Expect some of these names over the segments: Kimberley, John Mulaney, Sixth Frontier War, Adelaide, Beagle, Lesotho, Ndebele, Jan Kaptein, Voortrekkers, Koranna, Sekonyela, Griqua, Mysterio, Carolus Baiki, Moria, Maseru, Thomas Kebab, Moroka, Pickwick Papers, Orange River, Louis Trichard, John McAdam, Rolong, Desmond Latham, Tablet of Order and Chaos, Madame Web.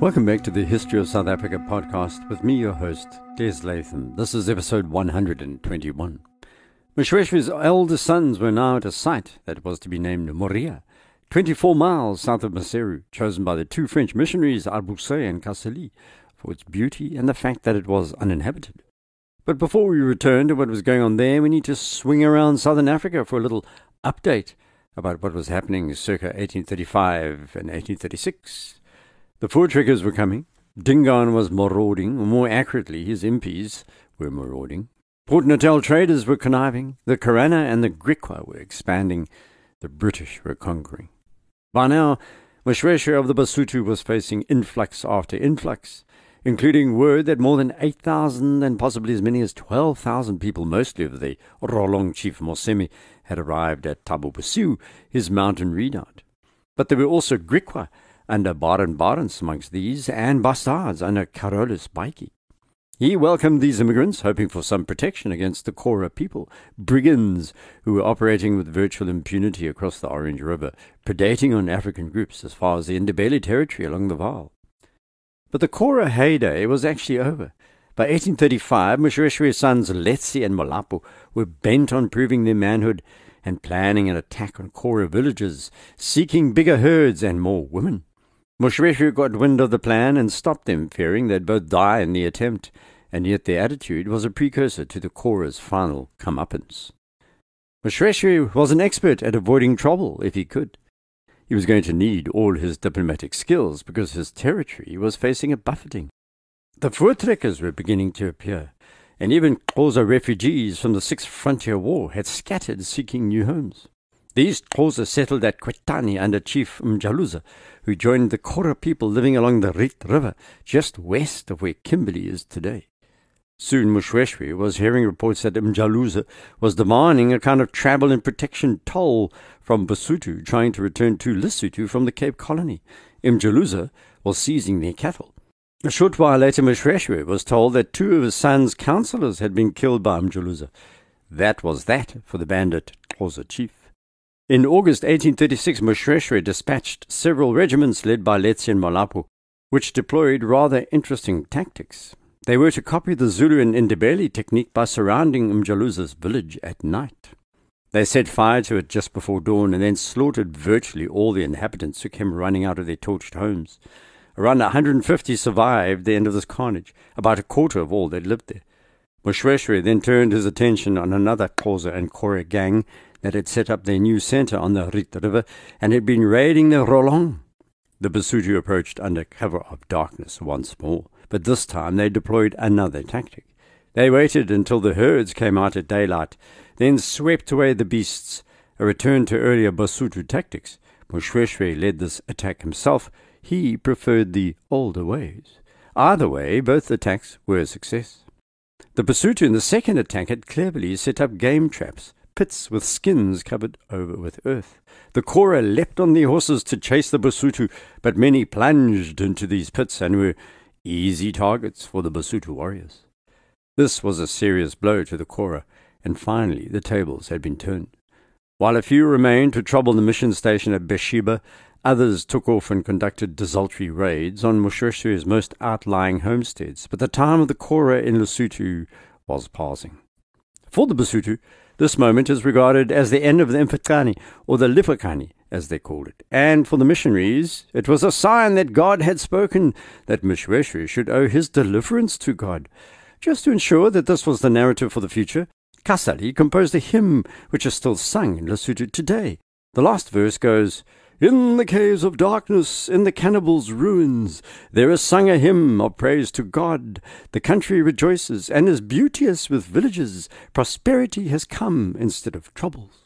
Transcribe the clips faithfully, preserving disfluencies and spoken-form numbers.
Welcome back to the History of South Africa podcast with me, your host, Des Latham. This is episode one hundred twenty-one. Moshoeshoe's elder sons were now at a site that was to be named Moria, twenty-four miles south of Maseru, chosen by the two French missionaries, Arbousset and Casalis, for its beauty and the fact that it was uninhabited. But before we return to what was going on there, we need to swing around southern Africa for a little update about what was happening circa eighteen thirty-five and eighteen thirty-six. The Voortrekkers were coming, Dingane was marauding, or more accurately, his M Ps were marauding, Port Natal traders were conniving, the Koranna and the Griqua were expanding, the British were conquering. By now, Moshoeshoe of the BaSotho was facing influx after influx, including word that more than eight thousand and possibly as many as twelve thousand people, mostly of the Rolong chief Moseme, had arrived at Thaba Bosiu, his mountain redoubt. But there were also Griqua under Barend Barends amongst these, and Bastaards under Carolus Baiki. He welcomed these immigrants, hoping for some protection against the Kora people, brigands who were operating with virtual impunity across the Orange River, predating on African groups as far as the Ndebele territory along the Vaal. But the Kora heyday was actually over. By eighteen thirty-five, Moshoeshoe's sons Letsie and Molapo were bent on proving their manhood and planning an attack on Kora villages, seeking bigger herds and more women. Moshoeshoe got wind of the plan and stopped them, fearing they'd both die in the attempt, and yet their attitude was a precursor to the Kora's final comeuppance. Moshoeshoe was an expert at avoiding trouble if he could. He was going to need all his diplomatic skills because his territory was facing a buffeting. The Voortrekkers were beginning to appear, and even Xhosa refugees from the Sixth Frontier War had scattered seeking new homes. These Xhosa settled at Kwetani under Chief Mjaluza, who joined the Kora people living along the Riet River, just west of where Kimberley is today. Soon Moshoeshoe was hearing reports that Mjaluza was demanding a kind of travel and protection toll from Basotho trying to return to Lesotho from the Cape Colony. Mjaluza was seizing their cattle. A short while later, Moshoeshoe was told that two of his son's councillors had been killed by Mjaluza. That was that for the bandit Xhosa chief. In August eighteen thirty-six, Moshoeshoe dispatched several regiments led by Letsie and Molapo, which deployed rather interesting tactics. They were to copy the Zulu and Ndebele technique by surrounding Mjaluza's village at night. They set fire to it just before dawn and then slaughtered virtually all the inhabitants who came running out of their torched homes. Around one hundred fifty survived the end of this carnage, about a quarter of all that lived there. Moshoeshoe then turned his attention on another Xhosa and Kora gang that had set up their new centre on the Riet River and had been raiding the Rolong. The Basotho approached under cover of darkness once more, but this time they deployed another tactic. They waited until the herds came out at daylight, then swept away the beasts, a return to earlier Basotho tactics. Moshoeshoe led this attack himself. He preferred the older ways. Either way, both attacks were a success. The Basotho in the second attack had cleverly set up game traps, pits with skins covered over with earth. The Kora leapt on their horses to chase the Basotho, but many plunged into these pits and were easy targets for the Basotho warriors. This was a serious blow to the Kora, and finally the tables had been turned. While a few remained to trouble the mission station at Beersheba, others took off and conducted desultory raids on Moshoeshoe's most outlying homesteads, but the time of the Kora in Lesotho was passing. For the Basotho, this moment is regarded as the end of the Mfitani, or the Lifaqane, as they called it, and for the missionaries, it was a sign that God had spoken, that Moshoeshoe should owe his deliverance to God. Just to ensure that this was the narrative for the future, Casalis composed a hymn which is still sung in Lesotho today. The last verse goes, "In the caves of darkness, in the cannibals' ruins, there is sung a hymn of praise to God. The country rejoices and is beauteous with villages. Prosperity has come instead of troubles."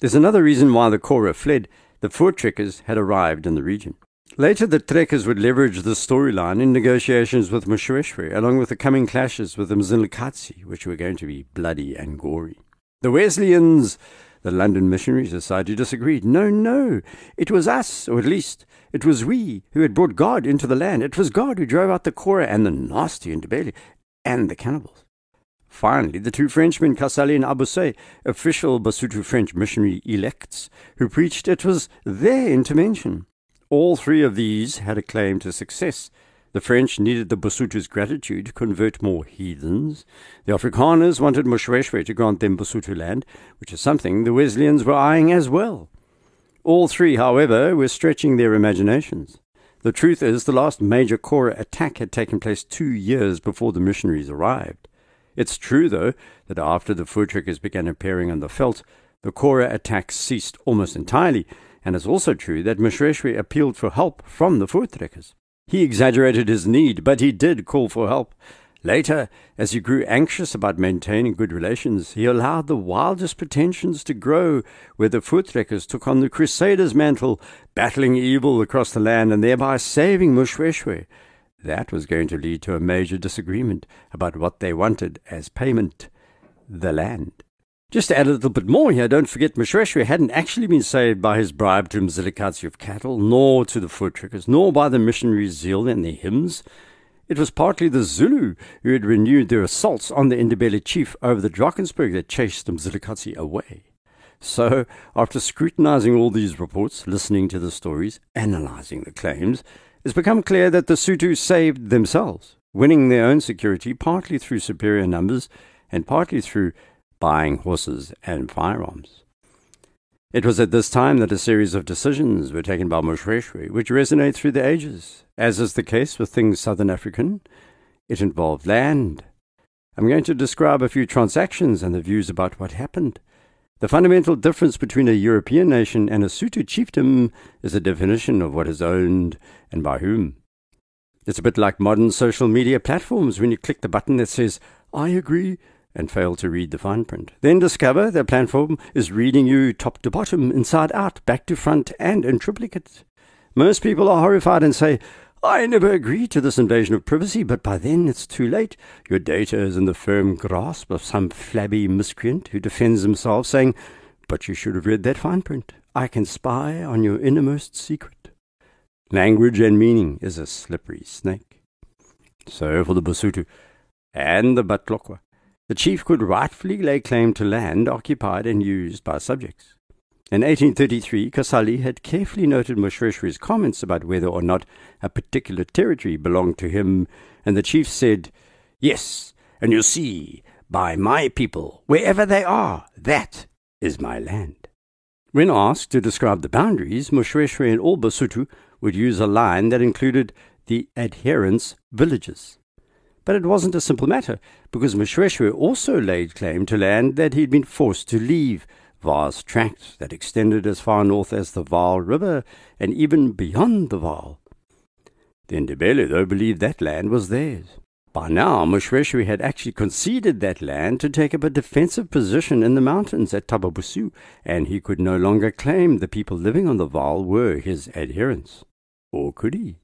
There's another reason why the Kora fled. The Voortrekkers had arrived in the region. Later, the Trekkers would leverage this storyline in negotiations with Moshoeshoe, along with the coming clashes with the Mzilikazi, which were going to be bloody and gory. The Wesleyans, the London Missionary Society, disagreed. No, no, it was us, or at least it was we, who had brought God into the land. It was God who drove out the Kora and the nasty Ndebele and the cannibals. Finally, the two Frenchmen, Casalis and Arbousset, official Basotho French missionary elects, who preached it was their intervention. All three of these had a claim to success. The French needed the Basotho's gratitude to convert more heathens. The Afrikaners wanted Moshoeshoe to grant them Basotho land, which is something the Wesleyans were eyeing as well. All three, however, were stretching their imaginations. The truth is, the last major Kora attack had taken place two years before the missionaries arrived. It's true, though, that after the Voortrekkers began appearing on the veldt, the Kora attacks ceased almost entirely, and it's also true that Moshoeshoe appealed for help from the Voortrekkers. He exaggerated his need, but he did call for help. Later, as he grew anxious about maintaining good relations, he allowed the wildest pretensions to grow, where the Voortrekkers took on the Crusaders' mantle, battling evil across the land and thereby saving Moshoeshoe. That was going to lead to a major disagreement about what they wanted as payment, the land. Just to add a little bit more here, don't forget Moshoeshoe hadn't actually been saved by his bribe to Mzilikazi of cattle, nor to the Voortrekkers, nor by the missionaries' zeal and their hymns. It was partly the Zulu who had renewed their assaults on the Ndebele chief over the Drakensberg that chased Mzilikazi away. So, after scrutinizing all these reports, listening to the stories, analyzing the claims, it's become clear that the Sotho saved themselves, winning their own security partly through superior numbers and partly through buying horses and firearms. It was at this time that a series of decisions were taken by Moshoeshoe, which resonate through the ages. As is the case with things Southern African, it involved land. I'm going to describe a few transactions and the views about what happened. The fundamental difference between a European nation and a Sotho chiefdom is the definition of what is owned and by whom. It's a bit like modern social media platforms when you click the button that says, I agree, and fail to read the fine print. Then discover the platform is reading you top to bottom, inside out, back to front, and in triplicate. Most people are horrified and say, I never agreed to this invasion of privacy, but by then it's too late. Your data is in the firm grasp of some flabby miscreant who defends himself, saying, but you should have read that fine print. I can spy on your innermost secret. Language and meaning is a slippery snake. So for the Basotho and the Batlokwa, the chief could rightfully lay claim to land occupied and used by subjects. In eighteen thirty-three, Casalis had carefully noted Moshoeshoe's comments about whether or not a particular territory belonged to him, and the chief said, yes, and you see, by my people, wherever they are, that is my land. When asked to describe the boundaries, Moshoeshoe and all Basotho would use a line that included the adherents' villages. But it wasn't a simple matter, because Moshoeshoe also laid claim to land that he'd been forced to leave, vast tracts that extended as far north as the Vaal River and even beyond the Vaal. The Ndebele, though, believed that land was theirs. By now, Moshoeshoe had actually conceded that land to take up a defensive position in the mountains at Thaba Bosiu, and he could no longer claim the people living on the Vaal were his adherents. Or could he?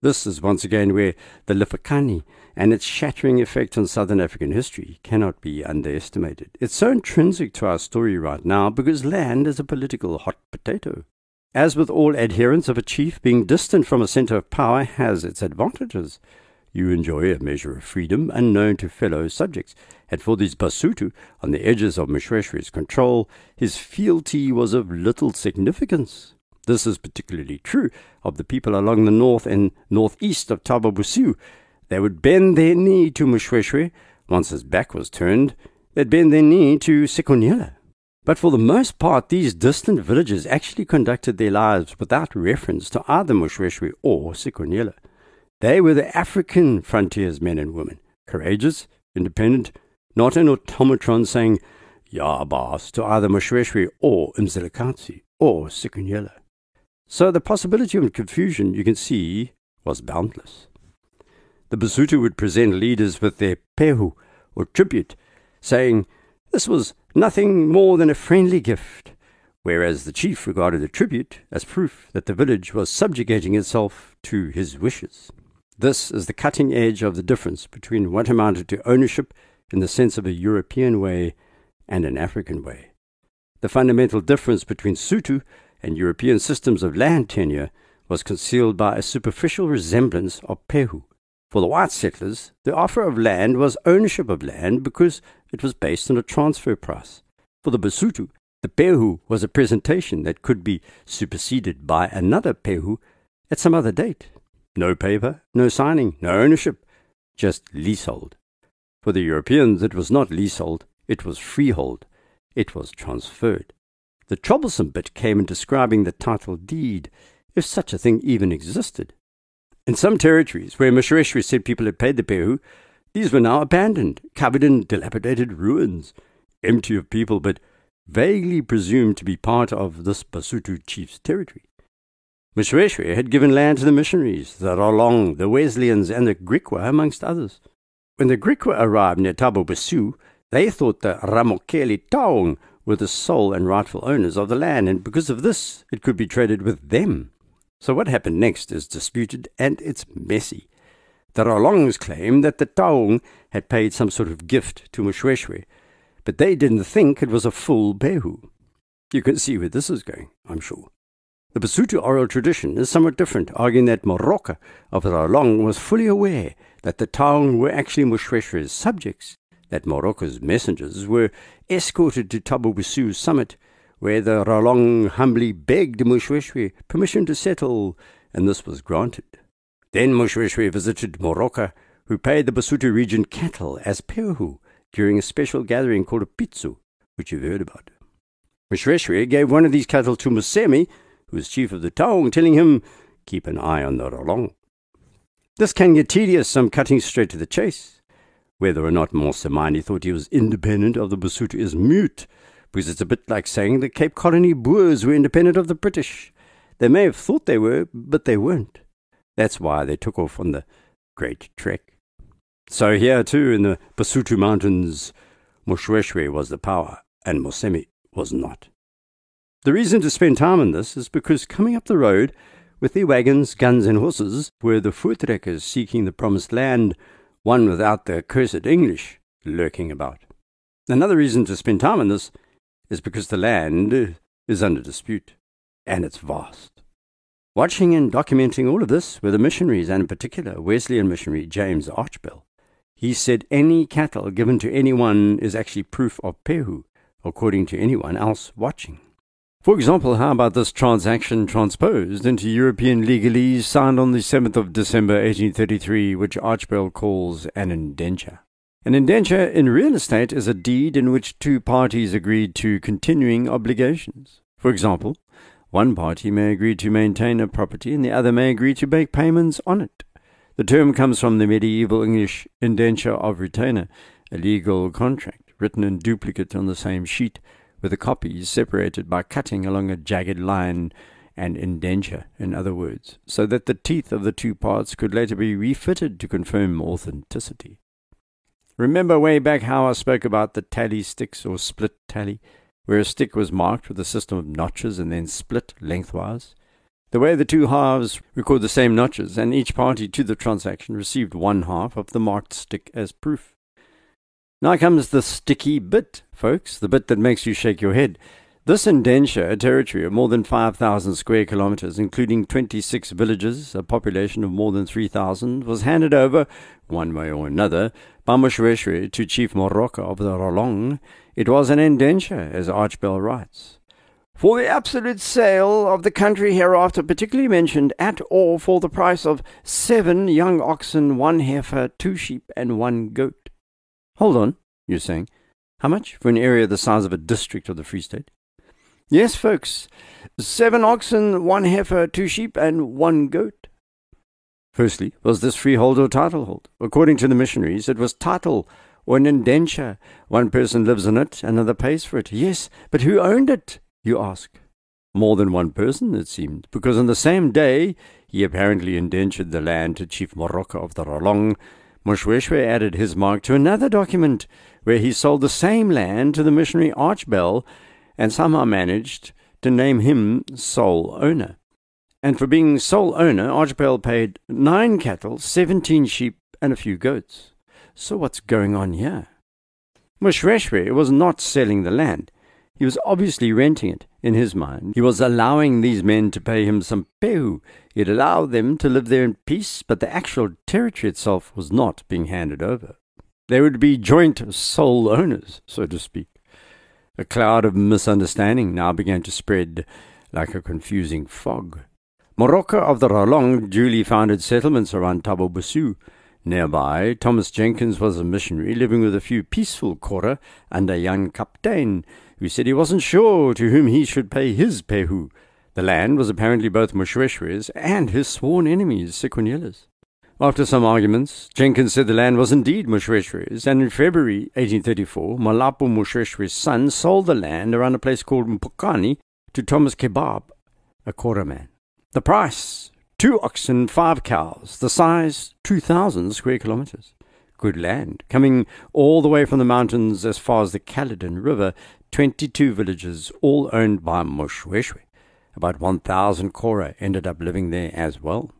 This is once again where the Lifaqane and its shattering effect on Southern African history cannot be underestimated. It's so intrinsic to our story right now because land is a political hot potato. As with all adherents of a chief, being distant from a center of power has its advantages. You enjoy a measure of freedom unknown to fellow subjects, and for these Basotho, on the edges of Moshoeshoe's control, his fealty was of little significance. This is particularly true of the people along the north and northeast of Thaba Bosiu. They would bend their knee to Moshoeshoe. Once his back was turned, they'd bend their knee to Sekonyela. But for the most part, these distant villages actually conducted their lives without reference to either Moshoeshoe or Sekonyela. They were the African frontiersmen and women, courageous, independent, not an automatron saying, "Ya baas" to either Moshoeshoe or Mzilikazi or Sekonyela. So the possibility of confusion, you can see, was boundless. The Basotho would present leaders with their peho, or tribute, saying this was nothing more than a friendly gift, whereas the chief regarded the tribute as proof that the village was subjugating itself to his wishes. This is the cutting edge of the difference between what amounted to ownership in the sense of a European way and an African way. The fundamental difference between Sotho and European systems of land tenure was concealed by a superficial resemblance of peho, For the white settlers, the offer of land was ownership of land because it was based on a transfer price. For the BaSotho, the peho was a presentation that could be superseded by another peho at some other date. No paper, no signing, no ownership, just leasehold. For the Europeans, it was not leasehold, it was freehold. It was transferred. The troublesome bit came in describing the title deed, if such a thing even existed. In some territories, where Moshoeshoe said people had paid the peho, these were now abandoned, covered in dilapidated ruins, empty of people, but vaguely presumed to be part of this BaSotho chief's territory. Moshoeshoe had given land to the missionaries, the Rolong, the Wesleyans, and the Griqua, amongst others. When the Griqua arrived near Thaba Bosiu, they thought the Ramokeli Taung were the sole and rightful owners of the land, and because of this, it could be traded with them. So what happened next is disputed, and it's messy. The Rolongs claim that the Taung had paid some sort of gift to Moshoeshoe, but they didn't think it was a full peho. You can see where this is going, I'm sure. The BaSotho oral tradition is somewhat different, arguing that Moroka of Rolong was fully aware that the Taung were actually Moshoeshoe's subjects, that Moroka's messengers were escorted to Thaba Bosu's summit, where the Rolong humbly begged Moshoeshoe permission to settle, and this was granted. Then Moshoeshoe visited Moroka, who paid the BaSotho region cattle as peho during a special gathering called a pitsu, which you've heard about. Moshoeshoe gave one of these cattle to Moseme, who was chief of the Taung, telling him, keep an eye on the Rolong. This can get tedious, so I'm cutting straight to the chase. Whether or not Moseme thought he was independent of the BaSotho is moot, because it's a bit like saying the Cape Colony Boers were independent of the British. They may have thought they were, but they weren't. That's why they took off on the Great Trek. So here too, in the BaSotho Mountains, Moshoeshoe was the power, and Moseme was not. The reason to spend time on this is because coming up the road with their wagons, guns and horses were the Voortrekkers seeking the promised land, one without the cursed English lurking about. Another reason to spend time on this is because the land is under dispute, and it's vast. Watching and documenting all of this were the missionaries, and in particular Wesleyan missionary James Archbell. He said any cattle given to anyone is actually proof of peho, according to anyone else watching. For example, how about this transaction transposed into European legalese signed on the seventh of December eighteen thirty-three, which Archbell calls an indenture. An indenture in real estate is a deed in which two parties agreed to continuing obligations. For example, one party may agree to maintain a property and the other may agree to make payments on it. The term comes from the medieval English indenture of retainer, a legal contract written in duplicate on the same sheet, with the copies separated by cutting along a jagged line, and indenture, in other words, so that the teeth of the two parts could later be refitted to confirm authenticity. Remember way back how I spoke about the tally sticks or split tally, where a stick was marked with a system of notches and then split lengthwise? The way the two halves record the same notches, and each party to the transaction received one half of the marked stick as proof. Now comes the sticky bit, folks, the bit that makes you shake your head. This indenture, a territory of more than five thousand square kilometres, including twenty-six villages, a population of more than three thousand, was handed over, one way or another, by Moshoeshoe to Chief Moroka of the Rolong. It was an indenture, as Archbell writes, for the absolute sale of the country hereafter particularly mentioned at or for the price of seven young oxen, one heifer, two sheep, and one goat. Hold on, you're saying. How much for an area the size of a district of the Free State? Yes, folks. Seven oxen, one heifer, two sheep, and one goat. Firstly, was this freehold or titlehold? According to the missionaries, it was title or an indenture. One person lives in it, another pays for it. Yes, but who owned it, you ask? More than one person, it seemed, because on the same day he apparently indentured the land to Chief Moroka of the Rolong. Moshoeshoe added his mark to another document where he sold the same land to the missionary Archbell and somehow managed to name him sole owner. And for being sole owner, Archbell paid nine cattle, seventeen sheep, and a few goats. So what's going on here? Moshoeshoe was not selling the land. He was obviously renting it. In his mind, he was allowing these men to pay him some peho. He'd allow them to live there in peace, but the actual territory itself was not being handed over. They would be joint sole owners, so to speak. A cloud of misunderstanding now began to spread like a confusing fog. Moroka of the Rolong duly founded settlements around Thaba Bosiu. Nearby, Thomas Jenkins was a missionary living with a few peaceful Kora under Jan Kaptein, who said he wasn't sure to whom he should pay his peho. The land was apparently both Moshoeshoe's and his sworn enemies, Sekonyela's. After some arguments, Jenkins said the land was indeed Moshoeshoe's, and in February eighteen thirty-four, Molapo, Moshoeshoe's son, sold the land around a place called Mpokani to Thomas Kebab, a Kora man. The price, two oxen, five cows, the size, two thousand square kilometres. Good land, coming all the way from the mountains as far as the Caledon River, twenty-two villages, all owned by Moshoeshoe. About one thousand Kora ended up living there as well.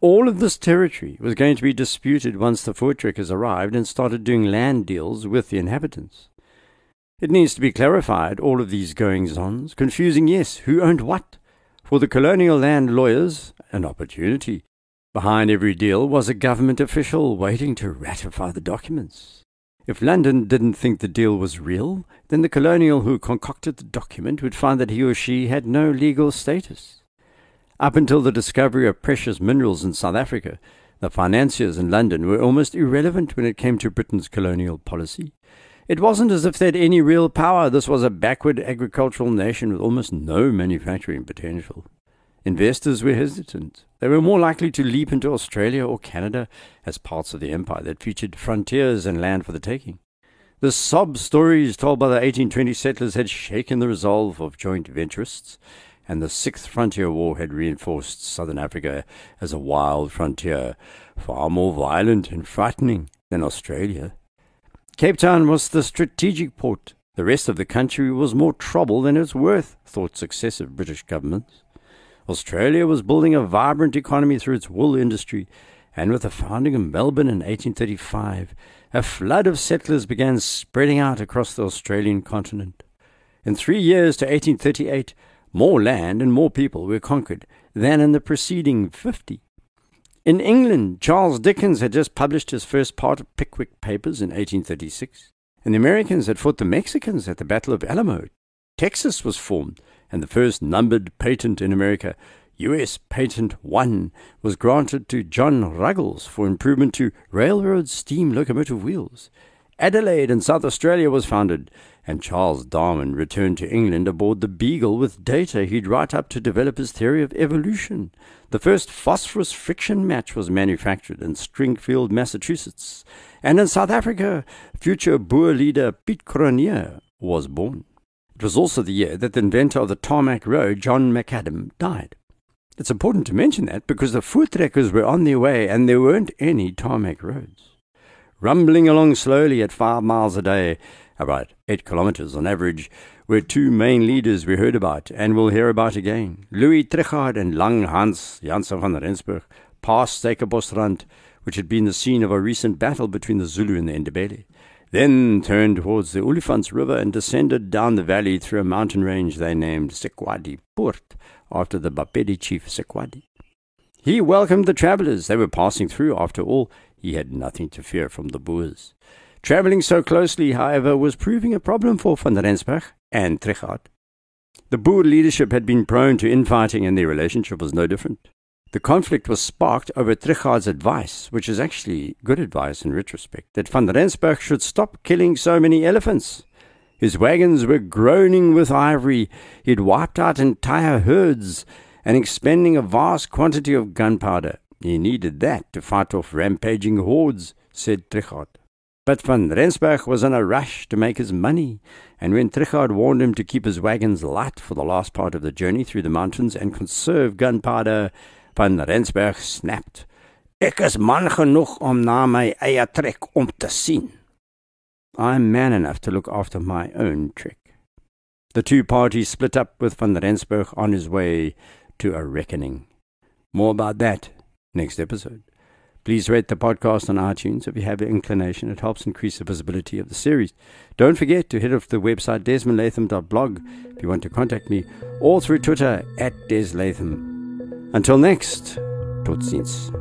All of this territory was going to be disputed once the Voortrekkers arrived and started doing land deals with the inhabitants. It needs to be clarified, all of these goings-ons, confusing, yes, who owned what? For the colonial land lawyers, an opportunity. Behind every deal was a government official waiting to ratify the documents. If London didn't think the deal was real, then the colonial who concocted the document would find that he or she had no legal status. Up until the discovery of precious minerals in South Africa, the financiers in London were almost irrelevant when it came to Britain's colonial policy. It wasn't as if they had any real power. This was a backward agricultural nation with almost no manufacturing potential. Investors were hesitant. They were more likely to leap into Australia or Canada as parts of the empire that featured frontiers and land for the taking. The sob stories told by the eighteen twenty settlers had shaken the resolve of joint venturists, and the Sixth Frontier War had reinforced Southern Africa as a wild frontier, far more violent and frightening than Australia. Cape Town was the strategic port. The rest of the country was more trouble than it's worth, thought successive British governments. Australia was building a vibrant economy through its wool industry, and with the founding of Melbourne in eighteen thirty-five, a flood of settlers began spreading out across the Australian continent. In three years to eighteen thirty-eight, more land and more people were conquered than in the preceding fifty. In England, Charles Dickens had just published his first part of Pickwick Papers in eighteen thirty-six, and the Americans had fought the Mexicans at the Battle of Alamo. Texas was formed, and the first numbered patent in America, U S Patent one, was granted to John Ruggles for improvement to railroad steam locomotive wheels. Adelaide in South Australia was founded, and Charles Darwin returned to England aboard the Beagle with data he'd write up to develop his theory of evolution. The first phosphorus friction match was manufactured in Springfield, Massachusetts. And in South Africa, future Boer leader Piet Cornier was born. It was also the year that the inventor of the tarmac road, John McAdam, died. It's important to mention that because the Voortrekkers were on their way and there weren't any tarmac roads. Rumbling along slowly at five miles a day, about eight kilometres on average, were two main leaders we heard about and will hear about again. Louis Trichard and Lang Hans Janse van Rensburg passed Stekerbosrand, which had been the scene of a recent battle between the Zulu and the Ndebele, then turned towards the Olifants River and descended down the valley through a mountain range they named Sekwadi Poort, after the Bapedi chief Sekwadi. He welcomed the travellers. They were passing through, after all. He had nothing to fear from the Boers. Travelling so closely, however, was proving a problem for van Rensburg and Trichard. The Boer leadership had been prone to infighting, and their relationship was no different. The conflict was sparked over Trichard's advice, which is actually good advice in retrospect, that van Rensburg should stop killing so many elephants. His wagons were groaning with ivory. He'd wiped out entire herds and expending a vast quantity of gunpowder. He needed that to fight off rampaging hordes, said Trichard. But van Rensburg was in a rush to make his money, and when Trichard warned him to keep his wagons light for the last part of the journey through the mountains and conserve gunpowder, van Rensburg snapped, "Ek is man genoeg om na my eie trek om te sien." I'm man enough to look after my own trek. The two parties split up with van Rensburg on his way to a reckoning. More about that next episode. Please rate the podcast on iTunes if you have the inclination. It helps increase the visibility of the series. Don't forget to hit off the website desmond latham dot blog if you want to contact me, or through Twitter at Des Latham. Until next, tot ziens.